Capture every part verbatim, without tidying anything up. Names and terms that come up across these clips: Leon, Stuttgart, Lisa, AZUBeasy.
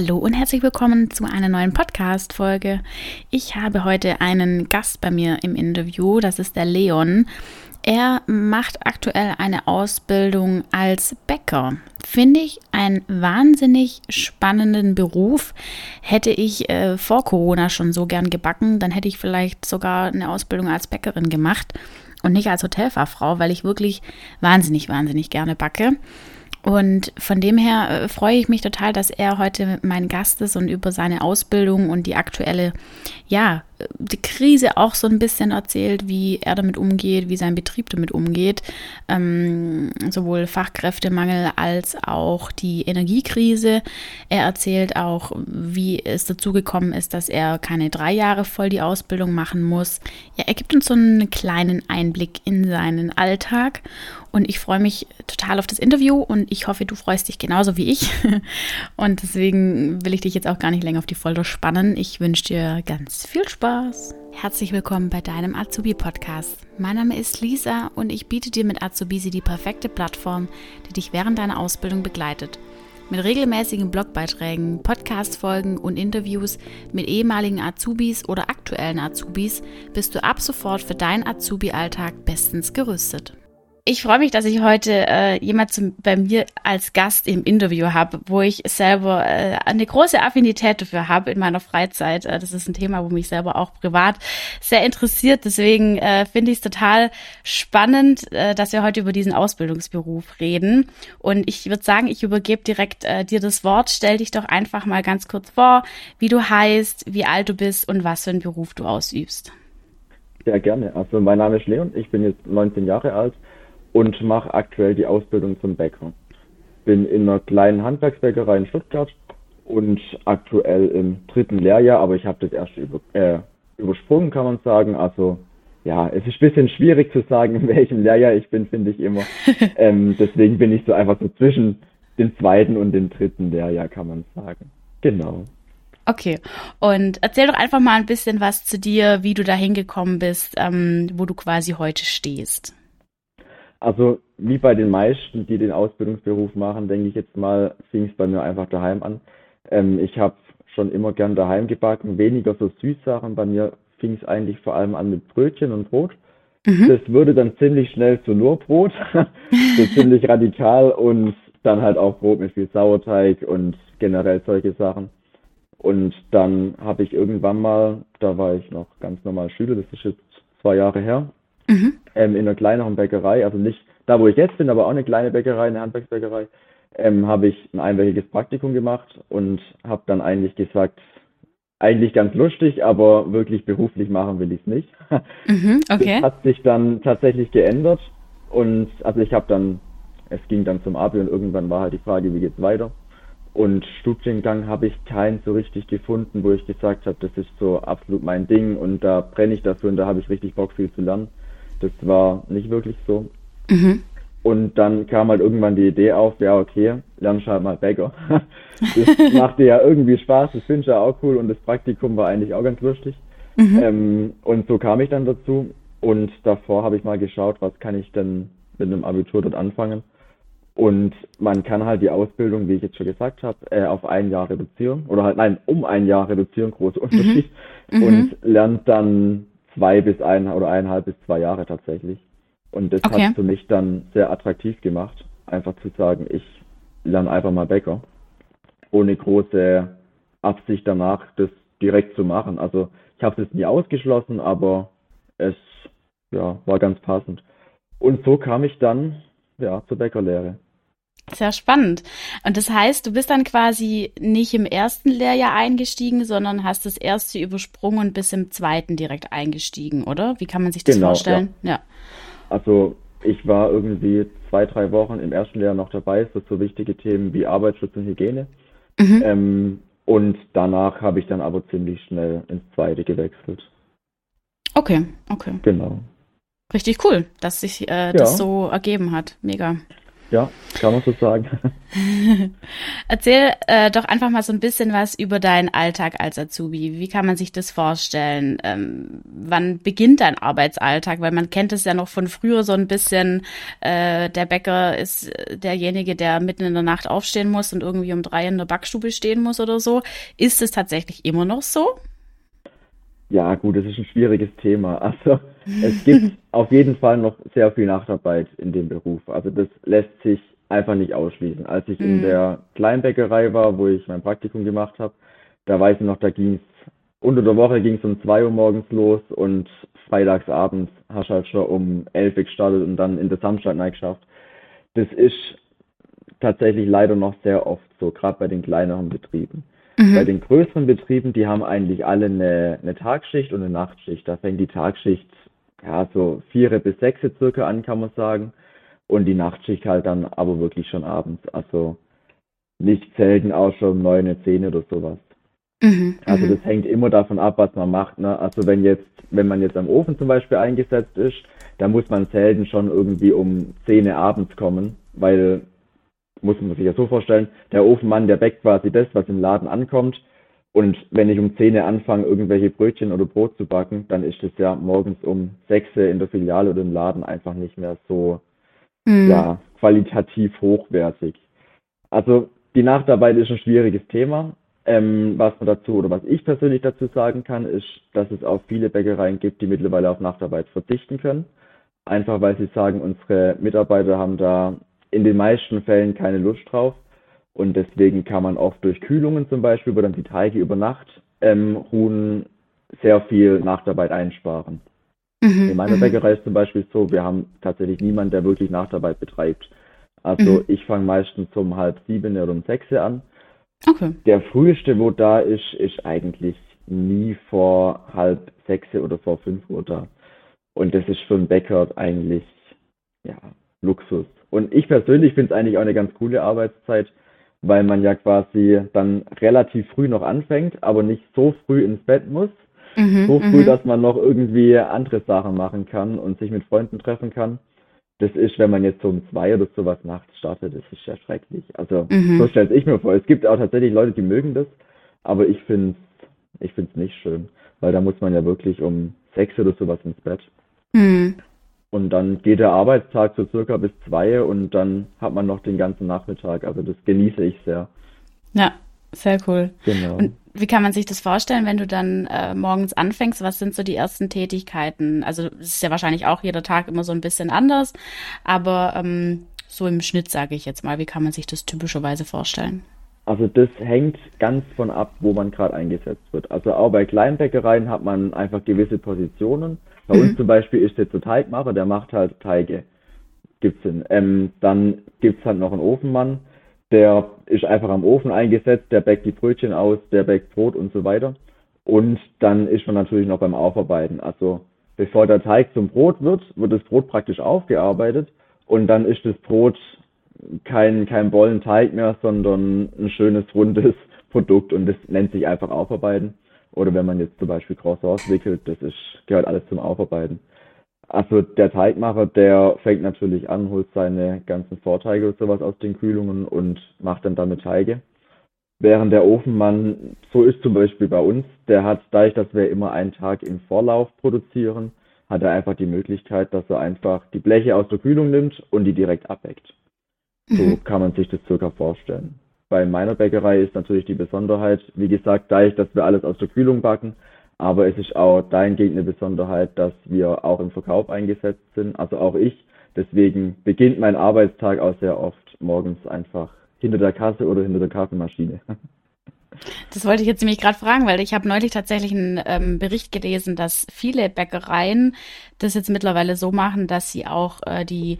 Hallo und herzlich willkommen zu einer neuen Podcast-Folge. Ich habe heute einen Gast bei mir im Interview, das ist der Leon. Er macht aktuell eine Ausbildung als Bäcker. Finde ich einen wahnsinnig spannenden Beruf. Hätte ich äh, vor Corona schon so gern gebacken, dann hätte ich vielleicht sogar eine Ausbildung als Bäckerin gemacht und nicht als Hotelfachfrau, weil ich wirklich wahnsinnig, wahnsinnig gerne backe. Und von dem her äh, freue ich mich total, dass er heute mein Gast ist und über seine Ausbildung und die aktuelle, ja, die Krise auch so ein bisschen erzählt, wie er damit umgeht, wie sein Betrieb damit umgeht. Ähm, sowohl Fachkräftemangel als auch die Energiekrise. Er erzählt auch, wie es dazu gekommen ist, dass er keine drei Jahre voll die Ausbildung machen muss. Ja, er gibt uns so einen kleinen Einblick in seinen Alltag. Und ich freue mich total auf das Interview und ich hoffe, du freust dich genauso wie ich. Und deswegen will ich dich jetzt auch gar nicht länger auf die Folter spannen. Ich wünsche dir ganz viel Spaß. Herzlich willkommen bei deinem Azubi-Podcast. Mein Name ist Lisa und ich biete dir mit AZUBeasy die perfekte Plattform, die dich während deiner Ausbildung begleitet. Mit regelmäßigen Blogbeiträgen, Podcast-Folgen und Interviews mit ehemaligen Azubis oder aktuellen Azubis bist du ab sofort für deinen Azubi-Alltag bestens gerüstet. Ich freue mich, dass ich heute äh, jemand zum, bei mir als Gast im Interview habe, wo ich selber äh, eine große Affinität dafür habe in meiner Freizeit. Äh, das ist ein Thema, wo mich selber auch privat sehr interessiert. Deswegen äh, finde ich es total spannend, äh, dass wir heute über diesen Ausbildungsberuf reden. Und ich würde sagen, ich übergebe direkt äh, dir das Wort. Stell dich doch einfach mal ganz kurz vor, wie du heißt, wie alt du bist und was für einen Beruf du ausübst. Sehr gerne. Also mein Name ist Leon, ich bin jetzt neunzehn Jahre alt und mache aktuell die Ausbildung zum Bäcker. Bin in einer kleinen Handwerksbäckerei in Stuttgart und aktuell im dritten Lehrjahr, aber ich habe das erste über, äh, übersprungen, kann man sagen. Also ja, es ist ein bisschen schwierig zu sagen, in welchem Lehrjahr ich bin, finde ich immer. ähm, deswegen bin ich so einfach so zwischen dem zweiten und dem dritten Lehrjahr, kann man sagen. Genau. Okay, und erzähl doch einfach mal ein bisschen was zu dir, wie du da hingekommen bist, ähm, wo du quasi heute stehst. Also wie bei den meisten, die den Ausbildungsberuf machen, denke ich jetzt mal, fing es bei mir einfach daheim an. Ähm, ich habe schon immer gern daheim gebacken, weniger so Süßsachen. Bei mir fing es eigentlich vor allem an mit Brötchen und Brot. Mhm. Das wurde dann ziemlich schnell zu nur Brot, so ziemlich radikal und dann halt auch Brot mit viel Sauerteig und generell solche Sachen. Und dann habe ich irgendwann mal, da war ich noch ganz normal Schüler, das ist jetzt zwei Jahre her, Mhm. Ähm, in einer kleineren Bäckerei, also nicht da, wo ich jetzt bin, aber auch eine kleine Bäckerei, eine Handwerksbäckerei, ähm, habe ich ein einwöchiges Praktikum gemacht und habe dann eigentlich gesagt, eigentlich ganz lustig, aber wirklich beruflich machen will ich es nicht. Mhm, okay. Das hat sich dann tatsächlich geändert und also ich habe dann, es ging dann zum Abi und irgendwann war halt die Frage, wie geht's weiter? Und Studiengang habe ich keinen so richtig gefunden, wo ich gesagt habe, das ist so absolut mein Ding und da brenne ich dafür und da habe ich richtig Bock, viel zu lernen. Das war nicht wirklich so. Mhm. Und dann kam halt irgendwann die Idee auf, ja okay, lernst halt mal Bäcker. Das macht dir ja irgendwie Spaß, das finde ich ja auch cool und das Praktikum war eigentlich auch ganz lustig. Mhm. Ähm, und so kam ich dann dazu und davor habe ich mal geschaut, was kann ich denn mit einem Abitur dort anfangen. Und man kann halt die Ausbildung, wie ich jetzt schon gesagt habe, äh, auf ein Jahr reduzieren oder halt, nein, um ein Jahr reduzieren, großer Unterschied. Mhm. Und lernt dann zwei bis ein oder eineinhalb bis zwei Jahre tatsächlich. Und das okay. hat für mich dann sehr attraktiv gemacht, einfach zu sagen, ich lerne einfach mal Bäcker, ohne große Absicht danach, das direkt zu machen. Also ich habe es nie ausgeschlossen, aber es ja, war ganz passend. Und so kam ich dann ja zur Bäckerlehre. Sehr spannend. Und das heißt, du bist dann quasi nicht im ersten Lehrjahr eingestiegen, sondern hast das erste übersprungen und bis im zweiten direkt eingestiegen, oder? Wie kann man sich das genau vorstellen? Ja. ja. Also ich war irgendwie zwei, drei Wochen im ersten Lehrjahr noch dabei, für so wichtige Themen wie Arbeitsschutz und Hygiene. Mhm. Ähm, und danach habe ich dann aber ziemlich schnell ins zweite gewechselt. Okay, okay. Genau. Richtig cool, dass sich äh, das ja. so ergeben hat. Mega. Ja, kann man so sagen. Erzähl äh, doch einfach mal so ein bisschen was über deinen Alltag als Azubi. Wie kann man sich das vorstellen? Ähm, wann beginnt dein Arbeitsalltag? Weil man kennt es ja noch von früher so ein bisschen. Äh, der Bäcker ist derjenige, der mitten in der Nacht aufstehen muss und irgendwie um drei in der Backstube stehen muss oder so. Ist es tatsächlich immer noch so? Ja, gut, das ist ein schwieriges Thema. Also es gibt auf jeden Fall noch sehr viel Nachtarbeit in dem Beruf. Also das lässt sich einfach nicht ausschließen. Als ich mm. in der Kleinbäckerei war, wo ich mein Praktikum gemacht habe, da weiß ich noch, da ging es unter der Woche ging es um zwei Uhr morgens los und freitagsabends hast du halt schon um elf Uhr gestartet und dann in der Samstag geschafft. Das ist tatsächlich leider noch sehr oft so, gerade bei den kleineren Betrieben. Bei den größeren Betrieben, die haben eigentlich alle eine, eine Tagschicht und eine Nachtschicht. Da fängt die Tagschicht ja so vier bis sechs circa an, kann man sagen. Und die Nachtschicht halt dann aber wirklich schon abends. Also nicht selten auch schon um neun, zehn oder sowas. Mhm, also das hängt immer davon ab, was man macht, ne? Also wenn jetzt, wenn man jetzt am Ofen zum Beispiel eingesetzt ist, dann muss man selten schon irgendwie um zehn abends kommen, weil... muss man sich ja so vorstellen, der Ofenmann, der bäckt quasi das, was im Laden ankommt. Und wenn ich um zehn Uhr anfange, irgendwelche Brötchen oder Brot zu backen, dann ist es ja morgens um sechs Uhr in der Filiale oder im Laden einfach nicht mehr so mhm. ja, qualitativ hochwertig. Also die Nachtarbeit ist ein schwieriges Thema. Ähm, was man dazu oder was ich persönlich dazu sagen kann, ist, dass es auch viele Bäckereien gibt, die mittlerweile auf Nachtarbeit verzichten können. Einfach weil sie sagen, unsere Mitarbeiter haben da in den meisten Fällen keine Lust drauf und deswegen kann man oft durch Kühlungen zum Beispiel, wo dann die Teige über Nacht ähm, ruhen, sehr viel Nachtarbeit einsparen. Mhm, in meiner mhm. Bäckerei ist zum Beispiel so, wir haben tatsächlich niemanden, der wirklich Nachtarbeit betreibt. Also mhm. ich fange meistens um halb sieben oder um sechs an. Okay. Der früheste, wo da ist, ist eigentlich nie vor halb sechs oder vor fünf Uhr da. Und das ist für einen Bäcker eigentlich ja Luxus. Und ich persönlich finde es eigentlich auch eine ganz coole Arbeitszeit, weil man ja quasi dann relativ früh noch anfängt, aber nicht so früh ins Bett muss. Mhm, so früh, m-m. dass man noch irgendwie andere Sachen machen kann und sich mit Freunden treffen kann. Das ist, wenn man jetzt so um zwei oder sowas nachts startet, das ist ja schrecklich. Also mhm. so stelle ich mir vor. Es gibt auch tatsächlich Leute, die mögen das, aber ich finde es ich find's nicht schön, weil da muss man ja wirklich um sechs oder sowas ins Bett. Mhm. Und dann geht der Arbeitstag so circa bis zwei und dann hat man noch den ganzen Nachmittag. Also das genieße ich sehr. Ja, sehr cool. Genau. Und wie kann man sich das vorstellen, wenn du dann äh, morgens anfängst? Was sind so die ersten Tätigkeiten? Also es ist ja wahrscheinlich auch jeder Tag immer so ein bisschen anders. Aber ähm, so im Schnitt, sage ich jetzt mal, wie kann man sich das typischerweise vorstellen? Also das hängt ganz von ab, wo man gerade eingesetzt wird. Also auch bei Kleinbäckereien hat man einfach gewisse Positionen. Bei mhm. uns zum Beispiel ist jetzt der Teigmacher, der macht halt Teige. Gibt's denn? Ähm, dann gibt's halt noch einen Ofenmann, der ist einfach am Ofen eingesetzt, der bäckt die Brötchen aus, der bäckt Brot und so weiter. Und dann ist man natürlich noch beim Aufarbeiten. Also bevor der Teig zum Brot wird, wird das Brot praktisch aufgearbeitet und dann ist das Brot kein, kein Bollenteig mehr, sondern ein schönes, rundes Produkt und das nennt sich einfach Aufarbeiten. Oder wenn man jetzt zum Beispiel Croissants wickelt, das ist, gehört alles zum Aufarbeiten. Also der Teigmacher, der fängt natürlich an, holt seine ganzen Vorteige oder sowas aus den Kühlungen und macht dann damit Teige. Während der Ofenmann, so ist zum Beispiel bei uns, der hat, dadurch, dass wir immer einen Tag im Vorlauf produzieren, hat er einfach die Möglichkeit, dass er einfach die Bleche aus der Kühlung nimmt und die direkt abweckt. So mhm. kann man sich das circa vorstellen. Bei meiner Bäckerei ist natürlich die Besonderheit, wie gesagt, dadurch, dass wir alles aus der Kühlung backen, aber es ist auch dahingegen eine Besonderheit, dass wir auch im Verkauf eingesetzt sind, also auch ich. Deswegen beginnt mein Arbeitstag auch sehr oft morgens einfach hinter der Kasse oder hinter der Kaffeemaschine. Das wollte ich jetzt nämlich gerade fragen, weil ich habe neulich tatsächlich einen ähm, Bericht gelesen, dass viele Bäckereien das jetzt mittlerweile so machen, dass sie auch äh, die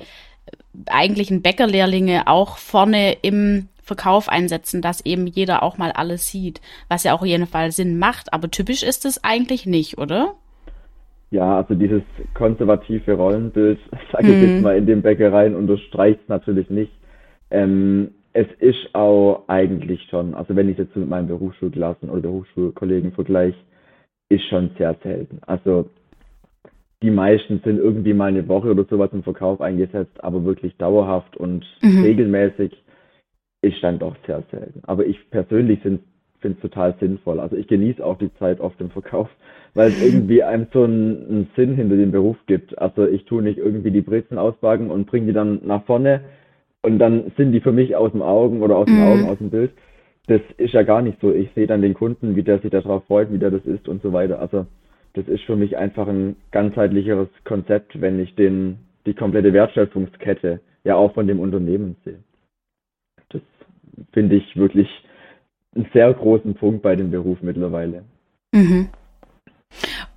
eigentlichen Bäckerlehrlinge auch vorne im Verkauf einsetzen, dass eben jeder auch mal alles sieht, was ja auch auf jeden Fall Sinn macht, aber typisch ist es eigentlich nicht, oder? Ja, also dieses konservative Rollenbild, sage ich mm. jetzt mal, in den Bäckereien unterstreicht es natürlich nicht. Ähm, es ist auch eigentlich schon, also wenn ich jetzt mit meinen Berufsschulklassen oder Berufsschulkollegen vergleiche, ist schon sehr selten. Also Die meisten sind irgendwie mal eine Woche oder sowas im Verkauf eingesetzt, aber wirklich dauerhaft und mhm. regelmäßig ist dann doch sehr selten. Aber ich persönlich finde es total sinnvoll. Also ich genieße auch die Zeit oft im Verkauf, weil es irgendwie einem so einen, einen Sinn hinter dem Beruf gibt. Also ich tue nicht irgendwie die Brezen ausbacken und bringe die dann nach vorne und dann sind die für mich aus dem Augen oder aus den mhm. Augen, aus dem Bild. Das ist ja gar nicht so. Ich sehe dann den Kunden, wie der sich darauf freut, wie der das isst und so weiter. Also das ist für mich einfach ein ganzheitlicheres Konzept, wenn ich den die komplette Wertschöpfungskette ja auch von dem Unternehmen sehe. Das finde ich wirklich einen sehr großen Punkt bei dem Beruf mittlerweile. Mhm.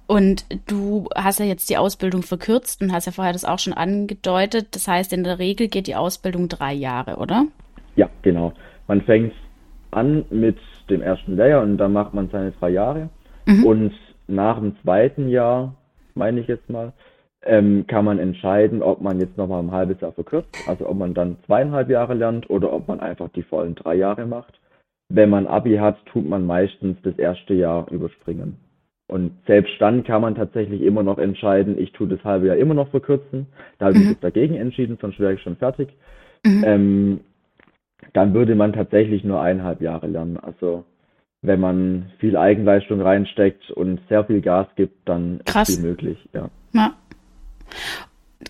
Und du hast ja jetzt die Ausbildung verkürzt und hast ja vorher das auch schon angedeutet. Das heißt, in der Regel geht die Ausbildung drei Jahre, oder? Ja, genau. Man fängt an mit dem ersten Lehrjahr und dann macht man seine drei Jahre. Mhm. Und nach dem zweiten Jahr, meine ich jetzt mal, ähm, kann man entscheiden, ob man jetzt nochmal ein halbes Jahr verkürzt, also ob man dann zweieinhalb Jahre lernt oder ob man einfach die vollen drei Jahre macht. Wenn man Abi hat, tut man meistens das erste Jahr überspringen. Und selbst dann kann man tatsächlich immer noch entscheiden, ich tue das halbe Jahr immer noch verkürzen. Da habe ich mich mhm. dagegen entschieden, sonst wäre ich schon fertig. Mhm. Ähm, dann würde man tatsächlich nur eineinhalb Jahre lernen, also wenn man viel Eigenleistung reinsteckt und sehr viel Gas gibt, dann Krass. Ist viel möglich. Ja. Ja.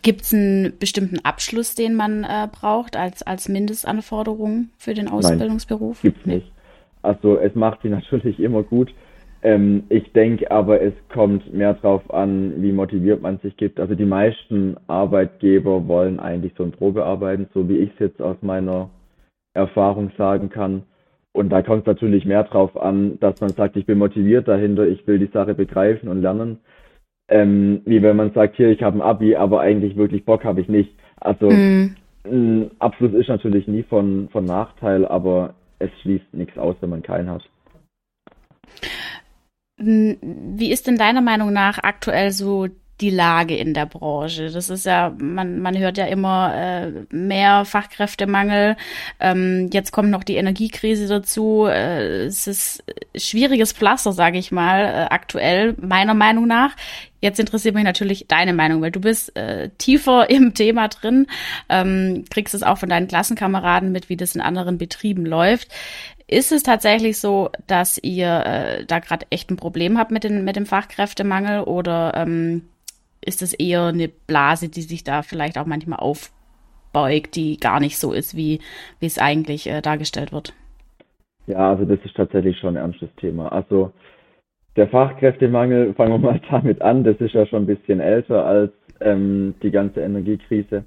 Gibt es einen bestimmten Abschluss, den man äh, braucht als, als Mindestanforderung für den Ausbildungsberuf? Nein, gibt's nee. nicht. Also es macht sie natürlich immer gut. Ähm, ich denke aber, es kommt mehr drauf an, wie motiviert man sich gibt. Also die meisten Arbeitgeber wollen eigentlich so ein Probearbeiten, so wie ich es jetzt aus meiner Erfahrung sagen kann. Und da kommt es natürlich mehr drauf an, dass man sagt, ich bin motiviert dahinter, ich will die Sache begreifen und lernen. Ähm, wie wenn man sagt, hier, ich habe ein Abi, aber eigentlich wirklich Bock habe ich nicht. Also mm. ein Abschluss ist natürlich nie von, von Nachteil, aber es schließt nichts aus, wenn man keinen hat. Wie ist denn deiner Meinung nach aktuell so die Lage in der Branche? Das ist ja, man, man hört ja immer äh, mehr Fachkräftemangel. Ähm, jetzt kommt noch die Energiekrise dazu. Äh, es ist schwieriges Pflaster, sage ich mal, äh, aktuell, meiner Meinung nach. Jetzt interessiert mich natürlich deine Meinung, weil du bist äh, tiefer im Thema drin, ähm, kriegst es auch von deinen Klassenkameraden mit, wie das in anderen Betrieben läuft. Ist es tatsächlich so, dass ihr äh, da gerade echt ein Problem habt mit, den, mit dem Fachkräftemangel oder ähm, ist es eher eine Blase, die sich da vielleicht auch manchmal aufbeugt, die gar nicht so ist, wie, wie es eigentlich äh, dargestellt wird? Ja, also das ist tatsächlich schon ein ernstes Thema. Also der Fachkräftemangel, fangen wir mal damit an, das ist ja schon ein bisschen älter als ähm, die ganze Energiekrise.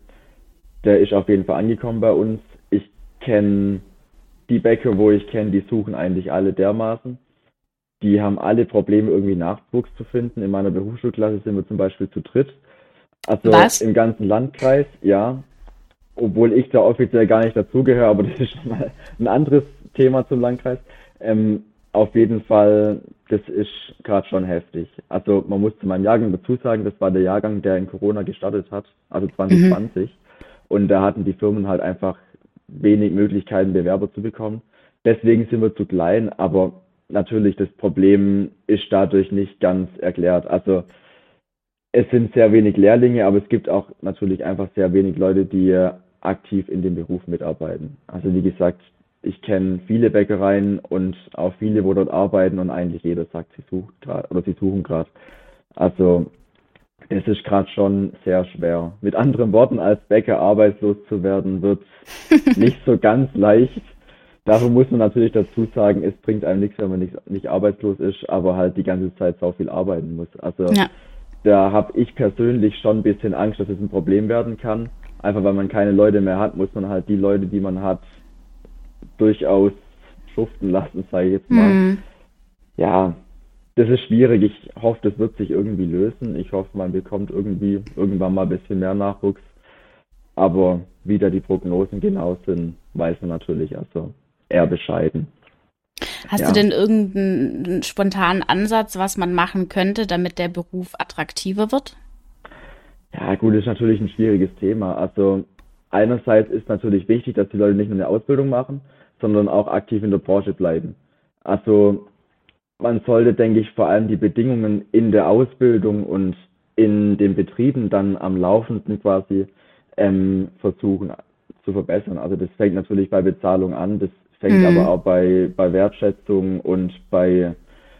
Der ist auf jeden Fall angekommen bei uns. Ich kenne die Bäcker, wo ich kenne, die suchen eigentlich alle dermaßen. Die haben alle Probleme, irgendwie Nachwuchs zu finden. In meiner Berufsschulklasse sind wir zum Beispiel zu dritt. Also Was? Im ganzen Landkreis, ja. Obwohl ich da offiziell gar nicht dazugehöre, aber das ist schon mal ein anderes Thema zum Landkreis. Ähm, auf jeden Fall, das ist gerade schon heftig. Also man muss zu meinem Jahrgang dazu sagen, das war der Jahrgang, der in Corona gestartet hat, also zwanzig zwanzig. Mhm. Und da hatten die Firmen halt einfach wenig Möglichkeiten, Bewerber zu bekommen. Deswegen sind wir zu klein, aber natürlich, das Problem ist dadurch nicht ganz erklärt. Also es sind sehr wenig Lehrlinge, aber es gibt auch natürlich einfach sehr wenig Leute, die aktiv in dem Beruf mitarbeiten. Also wie gesagt, ich kenne viele Bäckereien und auch viele, wo dort arbeiten und eigentlich jeder sagt, sie sucht gerade oder sie suchen gerade. Also es ist gerade schon sehr schwer. Mit anderen Worten, als Bäcker arbeitslos zu werden, wird nicht so ganz leicht. Dafür muss man natürlich dazu sagen, es bringt einem nichts, wenn man nicht, nicht arbeitslos ist, aber halt die ganze Zeit so viel arbeiten muss. Also ja. Da habe ich persönlich schon ein bisschen Angst, dass es ein Problem werden kann. Einfach weil man keine Leute mehr hat, muss man halt die Leute, die man hat, durchaus schuften lassen, sage ich jetzt mal. Mhm. Ja, das ist schwierig. Ich hoffe, das wird sich irgendwie lösen. Ich hoffe, man bekommt irgendwie irgendwann mal ein bisschen mehr Nachwuchs. Aber wie da die Prognosen genau sind, weiß man natürlich. Also eher bescheiden. Hast ja. du denn irgendeinen spontanen Ansatz, was man machen könnte, damit der Beruf attraktiver wird? Ja gut, das ist natürlich ein schwieriges Thema. Also einerseits ist natürlich wichtig, dass die Leute nicht nur eine Ausbildung machen, sondern auch aktiv in der Branche bleiben. Also man sollte, denke ich, vor allem die Bedingungen in der Ausbildung und in den Betrieben dann am Laufenden quasi ähm, versuchen zu verbessern. Also das fängt natürlich bei Bezahlung an, das fängt mhm. aber auch bei, bei Wertschätzung und bei,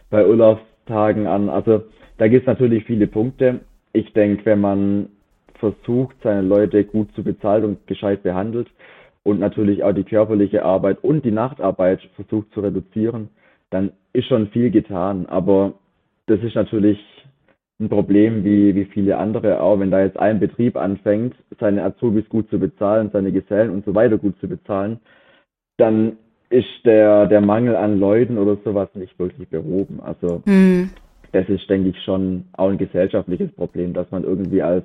bei Urlaubstagen an. Also da gibt es natürlich viele Punkte. Ich denke, wenn man versucht, seine Leute gut zu bezahlen und gescheit behandelt und natürlich auch die körperliche Arbeit und die Nachtarbeit versucht zu reduzieren, dann ist schon viel getan. Aber das ist natürlich ein Problem wie, wie viele andere auch. Wenn da jetzt ein Betrieb anfängt, seine Azubis gut zu bezahlen, seine Gesellen und so weiter gut zu bezahlen, dann ist der, der Mangel an Leuten oder sowas nicht wirklich behoben. Also hm. das ist, denke ich, schon auch ein gesellschaftliches Problem, dass man irgendwie als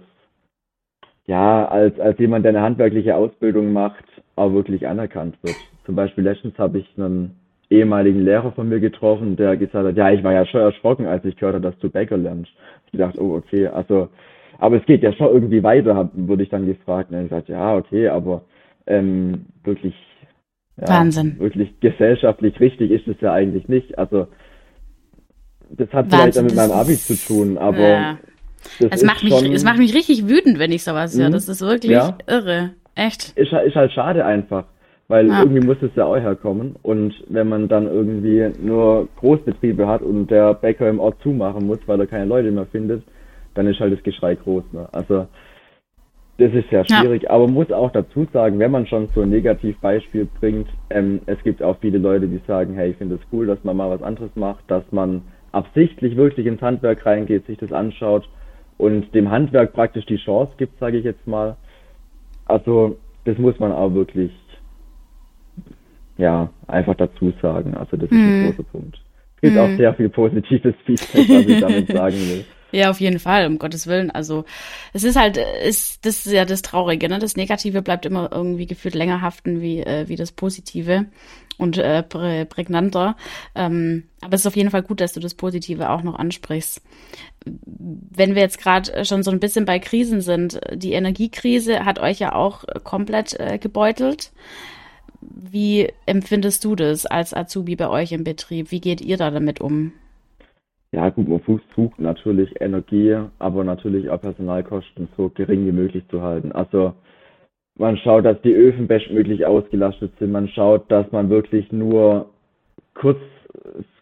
ja, als, als jemand, der eine handwerkliche Ausbildung macht, auch wirklich anerkannt wird. Zum Beispiel letztens habe ich einen ehemaligen Lehrer von mir getroffen, der gesagt hat, ja, ich war ja schon erschrocken, als ich gehört habe, dass du Bäcker lernst. Ich dachte, oh, okay, also, aber es geht ja schon irgendwie weiter, wurde ich dann gefragt. Und dann gesagt, ja, okay, aber ähm, wirklich, ja, Wahnsinn. Wirklich gesellschaftlich richtig ist es ja eigentlich nicht. Also, das hat Wahnsinn, vielleicht dann mit meinem Abi ist, zu tun, aber... Ja. Es macht, mich, schon, es macht mich richtig wütend, wenn ich sowas höre. Das ist wirklich ja. irre. Echt. Ist, ist halt schade einfach, weil ja. irgendwie muss es ja auch herkommen. Und wenn man dann irgendwie nur Großbetriebe hat und der Bäcker im Ort zumachen muss, weil er keine Leute mehr findet, dann ist halt das Geschrei groß. Ne? Also das ist sehr schwierig. Ja. Aber man muss auch dazu sagen, wenn man schon so ein Negativbeispiel bringt, ähm, es gibt auch viele Leute, die sagen, hey, ich finde es cool, dass man mal was anderes macht, dass man absichtlich wirklich ins Handwerk reingeht, sich das anschaut und dem Handwerk praktisch die Chance gibt, sage ich jetzt mal. Also das muss man auch wirklich ja einfach dazu sagen. Also das mm. ist ein großer Punkt. Es gibt mm. auch sehr viel positives Feedback, was ich damit sagen will. Ja, auf jeden Fall, um Gottes Willen. Also es ist halt, ist, das ist ja das Traurige, ne? Das Negative bleibt immer irgendwie gefühlt länger haften wie, äh, wie das Positive und äh, prä- prägnanter. Ähm, aber es ist auf jeden Fall gut, dass du das Positive auch noch ansprichst. Wenn wir jetzt gerade schon so ein bisschen bei Krisen sind, die Energiekrise hat euch ja auch komplett äh, gebeutelt. Wie empfindest du das als Azubi bei euch im Betrieb? Wie geht ihr da damit um? Ja gut, man versucht natürlich Energie, aber natürlich auch Personalkosten so gering wie möglich zu halten. Also man schaut, dass die Öfen bestmöglich ausgelastet sind. Man schaut, dass man wirklich nur kurz,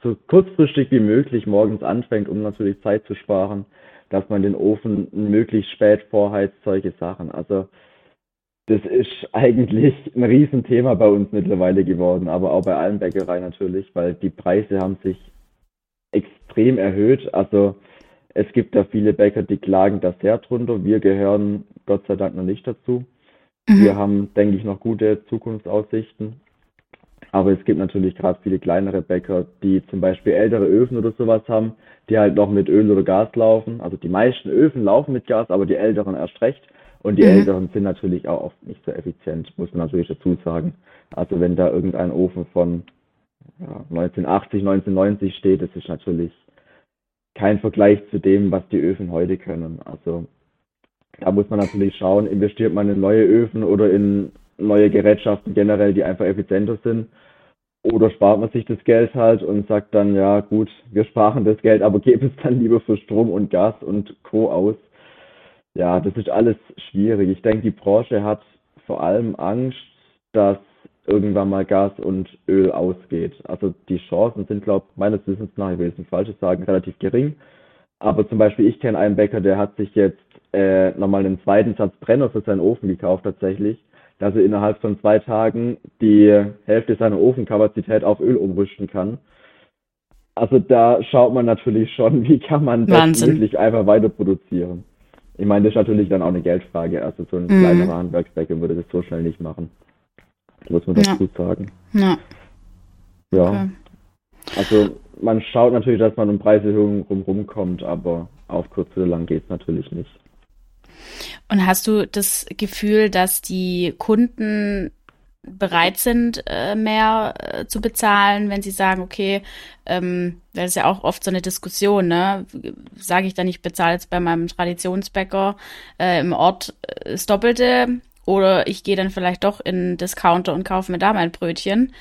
so kurzfristig wie möglich morgens anfängt, um natürlich Zeit zu sparen, dass man den Ofen möglichst spät vorheizt, solche Sachen. Also das ist eigentlich ein Riesenthema bei uns mittlerweile geworden, aber auch bei allen Bäckereien natürlich, weil die Preise haben sich extrem erhöht. Also es gibt da viele Bäcker, die klagen da sehr drunter. Wir gehören Gott sei Dank noch nicht dazu. Mhm. Wir haben, denke ich, noch gute Zukunftsaussichten. Aber es gibt natürlich gerade viele kleinere Bäcker, die zum Beispiel ältere Öfen oder sowas haben, die halt noch mit Öl oder Gas laufen. Also die meisten Öfen laufen mit Gas, aber die älteren erst recht. Und die mhm. älteren sind natürlich auch oft nicht so effizient, muss man natürlich dazu sagen. Also wenn da irgendein Ofen von ja, neunzehnhundertachtzig, neunzehnhundertneunzig steht, das ist natürlich kein Vergleich zu dem, was die Öfen heute können. Also da muss man natürlich schauen, investiert man in neue Öfen oder in neue Gerätschaften generell, die einfach effizienter sind, oder spart man sich das Geld halt und sagt dann, ja gut, wir sparen das Geld, aber geben es dann lieber für Strom und Gas und Co. aus. Ja, das ist alles schwierig. Ich denke, die Branche hat vor allem Angst, dass irgendwann mal Gas und Öl ausgeht. Also die Chancen sind, glaube ich, meines Wissens nach, ich will jetzt nicht Falsches sagen, relativ gering. Aber zum Beispiel, ich kenne einen Bäcker, der hat sich jetzt äh, nochmal einen zweiten Satz Brenner für seinen Ofen gekauft tatsächlich, dass er innerhalb von zwei Tagen die Hälfte seiner Ofenkapazität auf Öl umrüsten kann. Also da schaut man natürlich schon, wie kann man das wirklich einfach weiter produzieren. Ich meine, das ist natürlich dann auch eine Geldfrage. Also so ein mhm. kleinerer Handwerksbäcker würde das so schnell nicht machen. Muss man dazu ja. sagen. Ja. ja. Okay. Also man schaut natürlich, dass man um Preiserhöhungen rumrum kommt, aber auf kurz oder lang geht es natürlich nicht. Und hast du das Gefühl, dass die Kunden bereit sind, mehr zu bezahlen, wenn sie sagen, okay, ähm, das ist ja auch oft so eine Diskussion, ne? Sage ich dann, ich bezahle jetzt bei meinem Traditionsbäcker äh, im Ort das Doppelte, oder ich gehe dann vielleicht doch in einen Discounter und kaufe mir da mein Brötchen.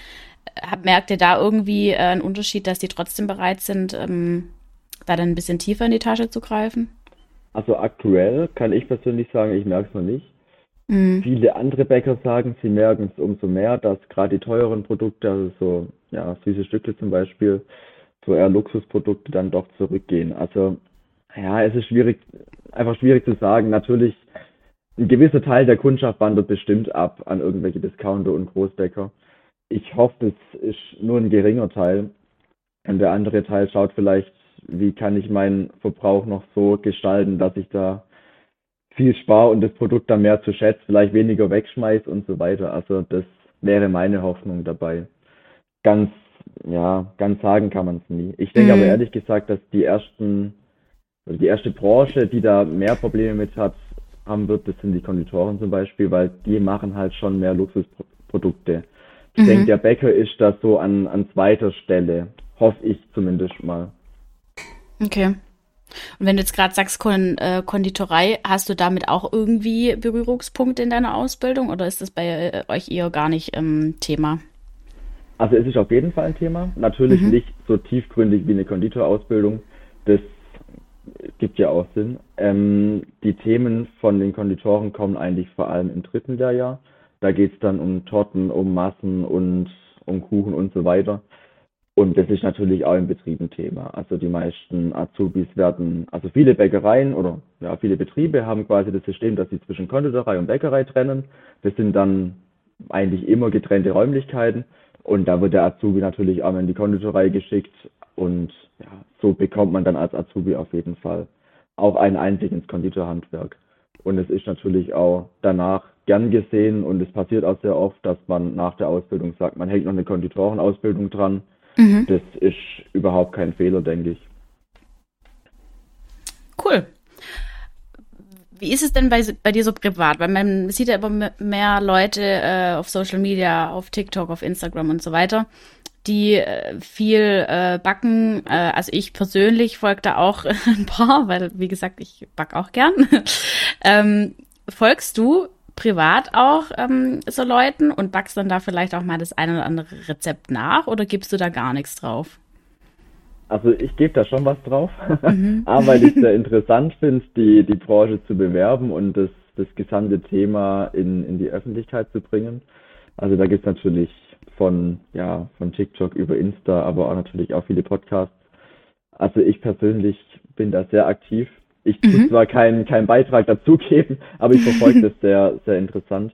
Merkt ihr da irgendwie einen Unterschied, dass die trotzdem bereit sind, ähm, da dann ein bisschen tiefer in die Tasche zu greifen? Also aktuell kann ich persönlich sagen, ich merke es noch nicht. Mhm. Viele andere Bäcker sagen, sie merken es umso mehr, dass gerade die teuren Produkte, also so ja, süße Stücke zum Beispiel, so eher Luxusprodukte dann doch zurückgehen. Also ja, es ist schwierig, einfach schwierig zu sagen. Natürlich, ein gewisser Teil der Kundschaft wandert bestimmt ab an irgendwelche Discounter und Großbäcker. Ich hoffe, es ist nur ein geringer Teil. Und der andere Teil schaut vielleicht, wie kann ich meinen Verbrauch noch so gestalten, dass ich da viel spare und das Produkt dann mehr zu schätzen, vielleicht weniger wegschmeiße und so weiter. Also das wäre meine Hoffnung dabei. Ganz, ja, ganz sagen kann man es nie. Ich denke mhm. aber ehrlich gesagt, dass die ersten, oder die erste Branche, die da mehr Probleme mit hat, haben wird, das sind die Konditoren zum Beispiel, weil die machen halt schon mehr Luxusprodukte. Ich mhm. denke, der Bäcker ist da so an, an zweiter Stelle. Hoffe ich zumindest mal. Okay. Und wenn du jetzt gerade sagst, Kon- äh, Konditorei, hast du damit auch irgendwie Berührungspunkte in deiner Ausbildung oder ist das bei euch eher gar nicht ähm, Thema? Also es ist auf jeden Fall ein Thema. Natürlich mhm. nicht so tiefgründig wie eine Konditorausbildung. Das gibt ja auch Sinn. Ähm, die Themen von den Konditoren kommen eigentlich vor allem im dritten Lehrjahr. Da geht es dann um Torten, um Massen und um Kuchen und so weiter. Und das ist natürlich auch im Betrieb ein Thema. Also die meisten Azubis werden, also viele Bäckereien oder ja viele Betriebe haben quasi das System, dass sie zwischen Konditorei und Bäckerei trennen. Das sind dann eigentlich immer getrennte Räumlichkeiten. Und da wird der Azubi natürlich auch in die Konditorei geschickt. Und ja, so bekommt man dann als Azubi auf jeden Fall auch einen Einblick ins Konditorhandwerk. Und es ist natürlich auch danach gern gesehen und es passiert auch sehr oft, dass man nach der Ausbildung sagt, man hängt noch eine Konditorenausbildung dran. Mhm. Das ist überhaupt kein Fehler, denke ich. Cool. Wie ist es denn bei, bei dir so privat? Weil man sieht ja immer mehr Leute äh, auf Social Media, auf TikTok, auf Instagram und so weiter, die äh, viel äh, backen. Äh, also ich persönlich folge da auch ein paar, weil, wie gesagt, ich backe auch gern. ähm, folgst du privat auch ähm, so Leuten und backst dann da vielleicht auch mal das ein oder andere Rezept nach oder gibst du da gar nichts drauf? Also ich gebe da schon was drauf, mhm. aber weil ich es sehr interessant finde, die, die Branche zu bewerben und das, das gesamte Thema in, in die Öffentlichkeit zu bringen. Also da gibt es natürlich von, ja, von TikTok über Insta, aber auch natürlich auch viele Podcasts. Also ich persönlich bin da sehr aktiv. Ich muss mhm. zwar keinen keinen Beitrag dazugeben, aber ich verfolge das sehr, sehr interessant.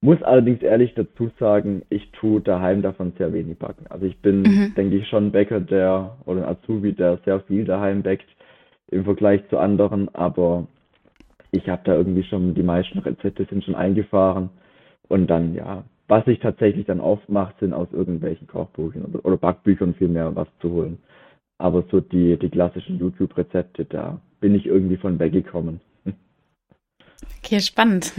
Muss allerdings ehrlich dazu sagen, ich tue daheim davon sehr wenig backen. Also ich bin, mhm. denke ich, schon ein Bäcker, der oder ein Azubi, der sehr viel daheim backt im Vergleich zu anderen, aber ich habe da irgendwie schon, die meisten Rezepte sind schon eingefahren und dann, ja, was ich tatsächlich dann oft mache, sind aus irgendwelchen Kochbüchern oder, oder Backbüchern vielmehr was zu holen. Aber so die, die klassischen YouTube-Rezepte, da bin ich irgendwie von weggekommen. Okay, spannend.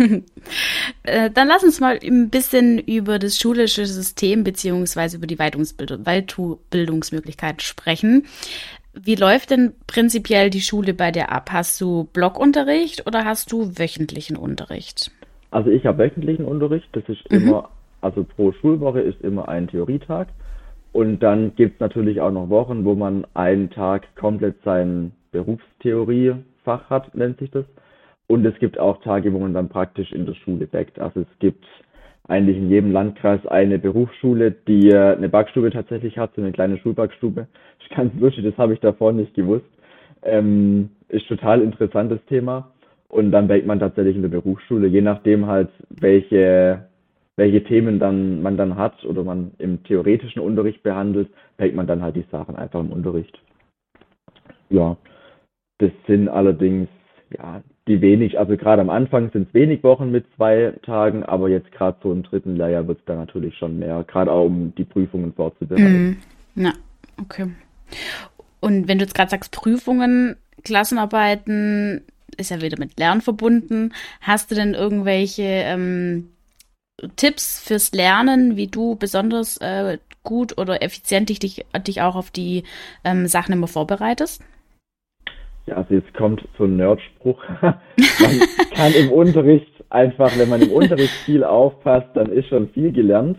Dann lass uns mal ein bisschen über das schulische System beziehungsweise über die Weiterbildungsmöglichkeiten sprechen. Wie läuft denn prinzipiell die Schule bei dir ab? Hast du Blockunterricht oder hast du wöchentlichen Unterricht? Also ich habe wöchentlichen Unterricht. Das ist mhm. immer, also pro Schulwoche ist immer ein Theorietag. Und dann gibt es natürlich auch noch Wochen, wo man einen Tag komplett sein Berufstheorie-Fach hat, nennt sich das. Und es gibt auch Tage, wo man dann praktisch in der Schule backt. Also es gibt eigentlich in jedem Landkreis eine Berufsschule, die eine Backstube tatsächlich hat, so eine kleine Schulbackstube. Das ist ganz lustig, das habe ich davor nicht gewusst. Ähm, ist total interessantes Thema. Und dann backt man tatsächlich in der Berufsschule, je nachdem halt, welche... welche Themen dann man dann hat oder man im theoretischen Unterricht behandelt, backt man dann halt die Sachen einfach im Unterricht. Ja, das sind allerdings ja die wenig, also gerade am Anfang sind es wenig Wochen mit zwei Tagen, aber jetzt gerade so im dritten Lehrjahr wird es dann natürlich schon mehr, gerade auch um die Prüfungen vorzubereiten. Na, mhm. ja, okay. Und wenn du jetzt gerade sagst, Prüfungen, Klassenarbeiten, ist ja wieder mit Lernen verbunden, hast du denn irgendwelche ähm, Tipps fürs Lernen, wie du besonders äh, gut oder effizient dich, dich, dich auch auf die ähm, Sachen immer vorbereitest? Ja, also jetzt kommt so ein Nerdspruch. Man kann im Unterricht einfach, wenn man im Unterricht viel aufpasst, dann ist schon viel gelernt.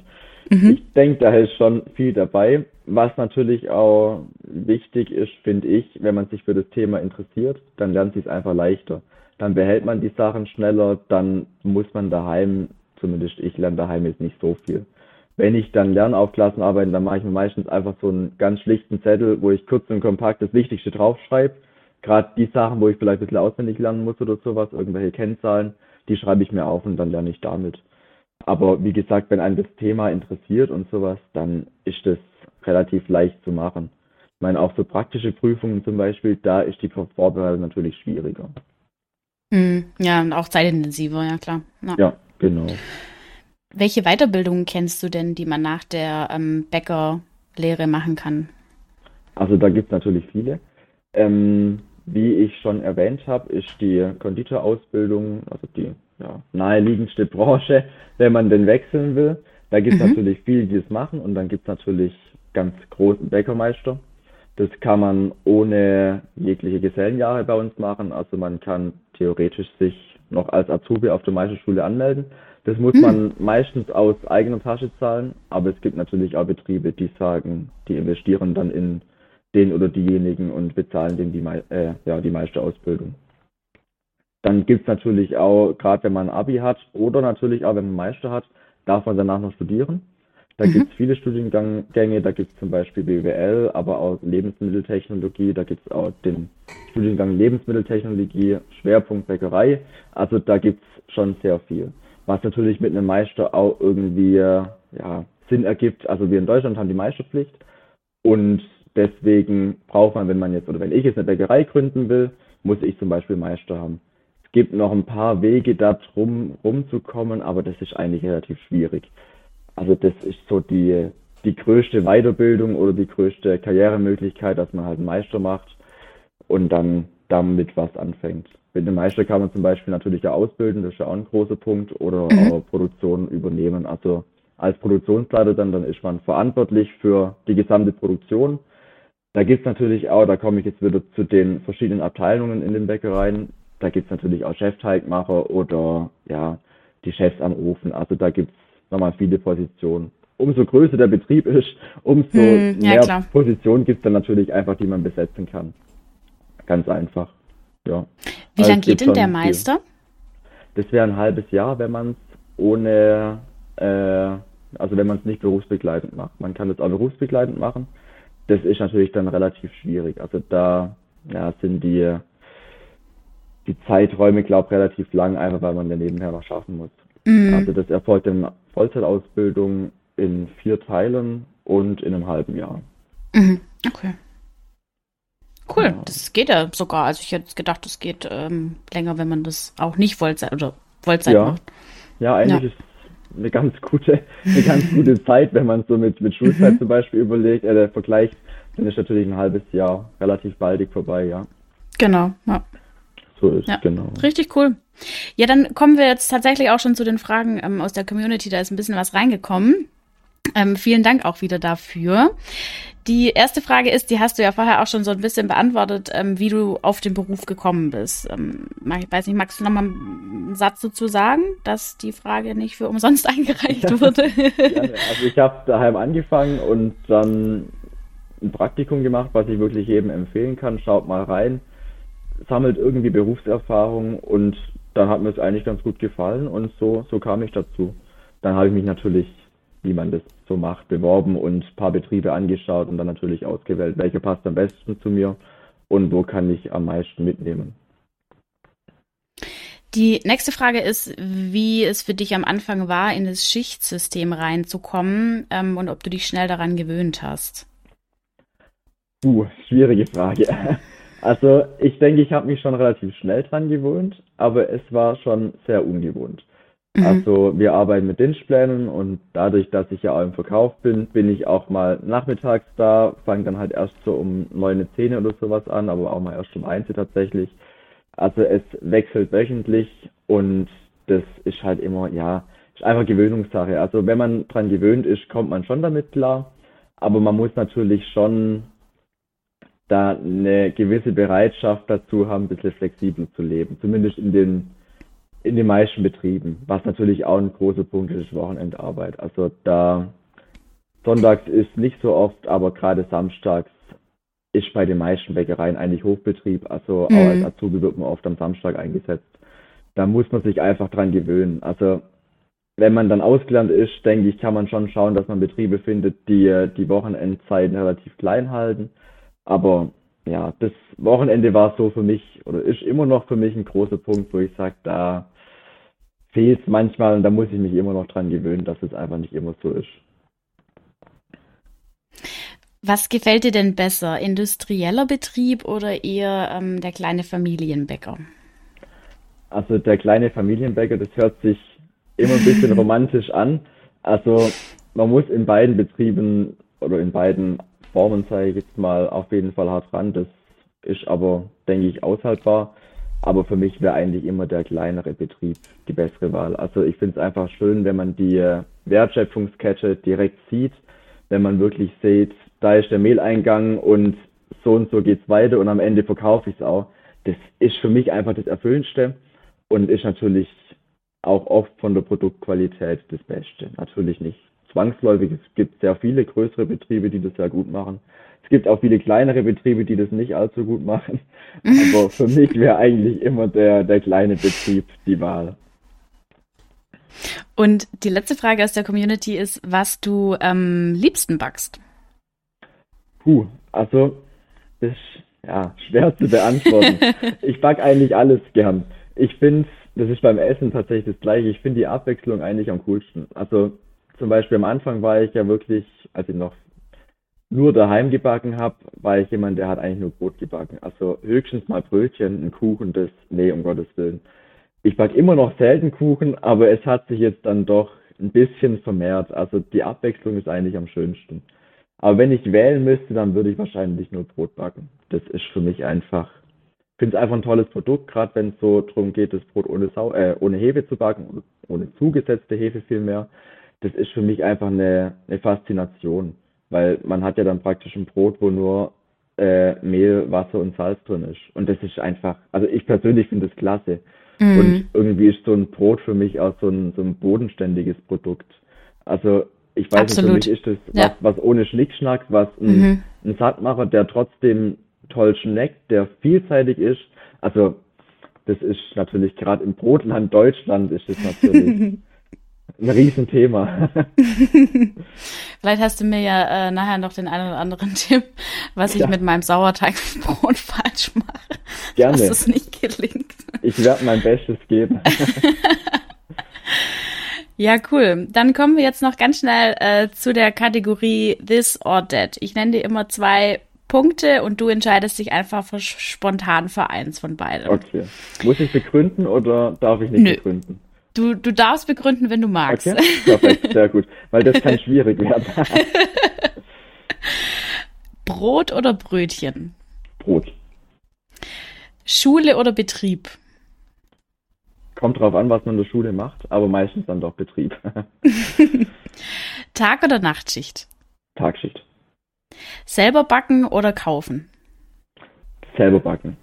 Mhm. Ich denke, da ist schon viel dabei. Was natürlich auch wichtig ist, finde ich, wenn man sich für das Thema interessiert, dann lernt sie es einfach leichter. Dann behält man die Sachen schneller, dann muss man daheim, zumindest ich lerne daheim jetzt nicht so viel. Wenn ich dann lerne auf Klassenarbeiten, dann mache ich mir meistens einfach so einen ganz schlichten Zettel, wo ich kurz und kompakt das Wichtigste draufschreibe. Gerade die Sachen, wo ich vielleicht ein bisschen auswendig lernen muss oder sowas, irgendwelche Kennzahlen, die schreibe ich mir auf und dann lerne ich damit. Aber wie gesagt, wenn einen das Thema interessiert und sowas, dann ist das relativ leicht zu machen. Ich meine, auch so praktische Prüfungen zum Beispiel, da ist die Vorbereitung natürlich schwieriger. Hm, ja, und auch zeitintensiver, ja klar. Ja, ja genau. Welche Weiterbildungen kennst du denn, die man nach der ähm, Bäckerlehre machen kann? Also da gibt es natürlich viele. Ähm, wie ich schon erwähnt habe, ist die Konditorausbildung, also die ja, naheliegendste Branche, wenn man denn wechseln will. Da gibt es mhm. natürlich viele, die es machen, und dann gibt es natürlich ganz großen Bäckermeister. Das kann man ohne jegliche Gesellenjahre bei uns machen. Also man kann theoretisch sich noch als Azubi auf der Meisterschule anmelden. Das muss mhm. man meistens aus eigener Tasche zahlen, aber es gibt natürlich auch Betriebe, die sagen, die investieren dann in den oder diejenigen und bezahlen dem die, Me- äh, ja, die Meisterausbildung. Dann gibt es natürlich auch, gerade wenn man ein Abi hat oder natürlich auch, wenn man Meister hat, darf man danach noch studieren. Da mhm. gibt es viele Studiengänge, da gibt es zum Beispiel B W L, aber auch Lebensmitteltechnologie, da gibt es auch den Studiengang Lebensmitteltechnologie, Schwerpunkt Bäckerei, also da gibt es schon sehr viel. Was natürlich mit einem Meister auch irgendwie ja, Sinn ergibt, also wir in Deutschland haben die Meisterpflicht und deswegen braucht man, wenn man jetzt oder wenn ich jetzt eine Bäckerei gründen will, muss ich zum Beispiel Meister haben. Es gibt noch ein paar Wege da drum rumzukommen, aber das ist eigentlich relativ schwierig. Also das ist so die, die größte Weiterbildung oder die größte Karrieremöglichkeit, dass man halt einen Meister macht und dann damit was anfängt. Mit einem Meister kann man zum Beispiel natürlich ja ausbilden, das ist ja auch ein großer Punkt, oder mhm. auch Produktion übernehmen. Also als Produktionsleiter dann, dann ist man verantwortlich für die gesamte Produktion. Da gibt es natürlich auch, da komme ich jetzt wieder zu den verschiedenen Abteilungen in den Bäckereien, da gibt es natürlich auch Chefteigmacher oder ja die Chefs am Ofen. Also da gibt es nochmal viele Positionen. Umso größer der Betrieb ist, umso hm, ja, mehr klar. Positionen gibt es dann natürlich einfach, die man besetzen kann. Ganz einfach, ja. Wie also lange geht denn der Meister? Das wäre ein halbes Jahr, wenn man es ohne, äh, also wenn man es nicht berufsbegleitend macht. Man kann es auch berufsbegleitend machen. Das ist natürlich dann relativ schwierig. Also da ja, sind die, die Zeiträume, glaube ich, relativ lang, einfach weil man ja nebenher noch schaffen muss. Mhm. Also das erfolgt in Vollzeitausbildung in vier Teilen und in einem halben Jahr. Mhm. Okay. Cool, ja. Das geht ja sogar. Also ich hätte gedacht, das geht ähm, länger, wenn man das auch nicht Vollzeit oder Vollzeit ja. macht. Ja, eigentlich ja. ist eine ganz gute, eine ganz gute Zeit, wenn man es so mit, mit Schulzeit mhm. zum Beispiel überlegt, äh, vergleicht, dann ist natürlich ein halbes Jahr relativ baldig vorbei, ja. Genau, ja. So ist, ja, genau. Richtig cool. Ja, dann kommen wir jetzt tatsächlich auch schon zu den Fragen ähm, aus der Community, da ist ein bisschen was reingekommen. Ähm, vielen Dank auch wieder dafür. Die erste Frage ist, die hast du ja vorher auch schon so ein bisschen beantwortet, ähm, wie du auf den Beruf gekommen bist. Ähm, ich weiß nicht, magst du nochmal einen Satz dazu sagen, dass die Frage nicht für umsonst eingereicht ja, wurde? Gerne. Also ich habe daheim angefangen und dann ein Praktikum gemacht, was ich wirklich jedem empfehlen kann. Schaut mal rein, sammelt irgendwie Berufserfahrung, und dann hat mir es eigentlich ganz gut gefallen und so, so kam ich dazu. Dann habe ich mich natürlich, wie man das so macht, beworben und ein paar Betriebe angeschaut und dann natürlich ausgewählt, welche passt am besten zu mir und wo kann ich am meisten mitnehmen. Die nächste Frage ist, wie es für dich am Anfang war, in das Schichtsystem reinzukommen ähm, und ob du dich schnell daran gewöhnt hast. Uh, schwierige Frage. Also ich denke, ich habe mich schon relativ schnell dran gewöhnt, aber es war schon sehr ungewohnt. Also wir arbeiten mit Dienstplänen, und dadurch, dass ich ja auch im Verkauf bin, bin ich auch mal nachmittags da, fange dann halt erst so um neun, zehn oder sowas an, aber auch mal erst um eins tatsächlich. Also es wechselt wöchentlich, und das ist halt immer, ja, ist einfach Gewöhnungssache. Also wenn man dran gewöhnt ist, kommt man schon damit klar, aber man muss natürlich schon da eine gewisse Bereitschaft dazu haben, ein bisschen flexibel zu leben, zumindest in den in den meisten Betrieben, was natürlich auch ein großer Punkt ist, Wochenendarbeit. Also da Sonntags ist nicht so oft, aber gerade samstags ist bei den meisten Bäckereien eigentlich Hochbetrieb. Also auch als Mhm. Azubi wird man oft am Samstag eingesetzt. Da muss man sich einfach dran gewöhnen. Also wenn man dann ausgelernt ist, denke ich, kann man schon schauen, dass man Betriebe findet, die die Wochenendzeiten relativ klein halten. Aber ja, das Wochenende war so für mich oder ist immer noch für mich ein großer Punkt, wo ich sage, da fehlt es manchmal und da muss ich mich immer noch dran gewöhnen, dass es einfach nicht immer so ist. Was gefällt dir denn besser, industrieller Betrieb oder eher ähm, der kleine Familienbäcker? Also der kleine Familienbäcker, das hört sich immer ein bisschen romantisch an. Also man muss in beiden Betrieben oder in beiden Formen, sage ich jetzt mal, auf jeden Fall hart ran. Das ist aber, denke ich, aushaltbar. Aber für mich wäre eigentlich immer der kleinere Betrieb die bessere Wahl. Also ich finde es einfach schön, wenn man die Wertschöpfungskette direkt sieht, wenn man wirklich sieht, da ist der Mehleingang und so und so geht's weiter und am Ende verkaufe ich es auch. Das ist für mich einfach das Erfüllendste und ist natürlich auch oft von der Produktqualität das Beste. Natürlich nicht zwangsläufig. Es gibt sehr viele größere Betriebe, die das sehr gut machen. Es gibt auch viele kleinere Betriebe, die das nicht allzu gut machen. Aber für mich wäre eigentlich immer der, der kleine Betrieb die Wahl. Und die letzte Frage aus der Community ist, was du am liebsten backst? Puh, also das ist ja schwer zu beantworten. Ich backe eigentlich alles gern. Ich finde, das ist beim Essen tatsächlich das Gleiche. Ich finde die Abwechslung eigentlich am coolsten. Also zum Beispiel am Anfang war ich ja wirklich, als ich noch nur daheim gebacken habe, war ich jemand, der hat eigentlich nur Brot gebacken. Also höchstens mal Brötchen, einen Kuchen, das, nee, um Gottes Willen. Ich backe immer noch selten Kuchen, aber es hat sich jetzt dann doch ein bisschen vermehrt. Also die Abwechslung ist eigentlich am schönsten. Aber wenn ich wählen müsste, dann würde ich wahrscheinlich nur Brot backen. Das ist für mich einfach, ich finde es einfach ein tolles Produkt, gerade wenn es so darum geht, das Brot ohne, Sau, äh, ohne Hefe zu backen, ohne zugesetzte Hefe vielmehr. Das ist für mich einfach eine, eine Faszination, weil man hat ja dann praktisch ein Brot, wo nur äh, Mehl, Wasser und Salz drin ist. Und das ist einfach, also ich persönlich finde das klasse. Mhm. Und irgendwie ist so ein Brot für mich auch so ein, so ein bodenständiges Produkt. Also ich weiß Absolut. nicht, für mich ist das ja. was, was ohne Schnickschnack, was ein, mhm. ein Sattmacher, der trotzdem toll schneckt, der vielseitig ist. Also das ist natürlich gerade im Brotland Deutschland ist das natürlich ein Riesenthema. Vielleicht hast du mir ja äh, nachher noch den einen oder anderen Tipp, was ja. ich mit meinem Sauerteigbrot falsch mache, Gerne. dass es nicht gelingt. Ich werde mein Bestes geben. Ja, cool. Dann kommen wir jetzt noch ganz schnell äh, zu der Kategorie This or That. Ich nenne dir immer zwei Punkte und du entscheidest dich einfach für, spontan für eins von beiden. Okay. Muss ich begründen oder darf ich nicht Nö. begründen? Du, du darfst begründen, wenn du magst. Okay, perfekt, sehr gut. Weil das kann schwierig werden. Brot oder Brötchen? Brot. Schule oder Betrieb? Kommt drauf an, was man in der Schule macht, aber meistens dann doch Betrieb. Tag- oder Nachtschicht? Tagschicht. Selber backen oder kaufen? Selber backen.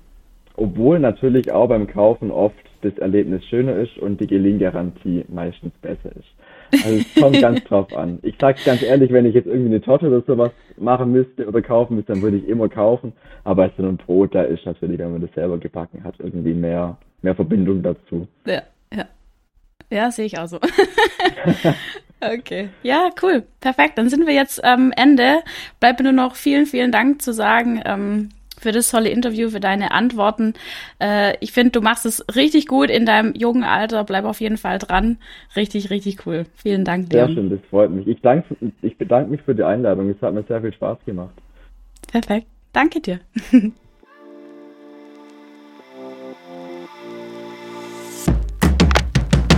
Obwohl natürlich auch beim Kaufen oft das Erlebnis schöner ist und die Gelinggarantie meistens besser ist. Also es kommt ganz drauf an. Ich sag's ganz ehrlich, wenn ich jetzt irgendwie eine Torte oder sowas machen müsste oder kaufen müsste, dann würde ich immer kaufen. Aber bei so einem Brot, da ist natürlich, wenn man das selber gebacken hat, irgendwie mehr... mehr Verbindung dazu. Ja, ja. Ja, sehe ich auch so. Okay. Ja, cool. Perfekt. Dann sind wir jetzt am ähm, Ende. Bleibt mir nur noch vielen, vielen Dank zu sagen ähm, für das tolle Interview, für deine Antworten. Äh, ich finde, du machst es richtig gut in deinem jungen Alter. Bleib auf jeden Fall dran. Richtig, richtig cool. Vielen Dank dir. Sehr schön, das freut mich. Ich, dank, ich bedanke mich für die Einladung. Es hat mir sehr viel Spaß gemacht. Perfekt. Danke dir.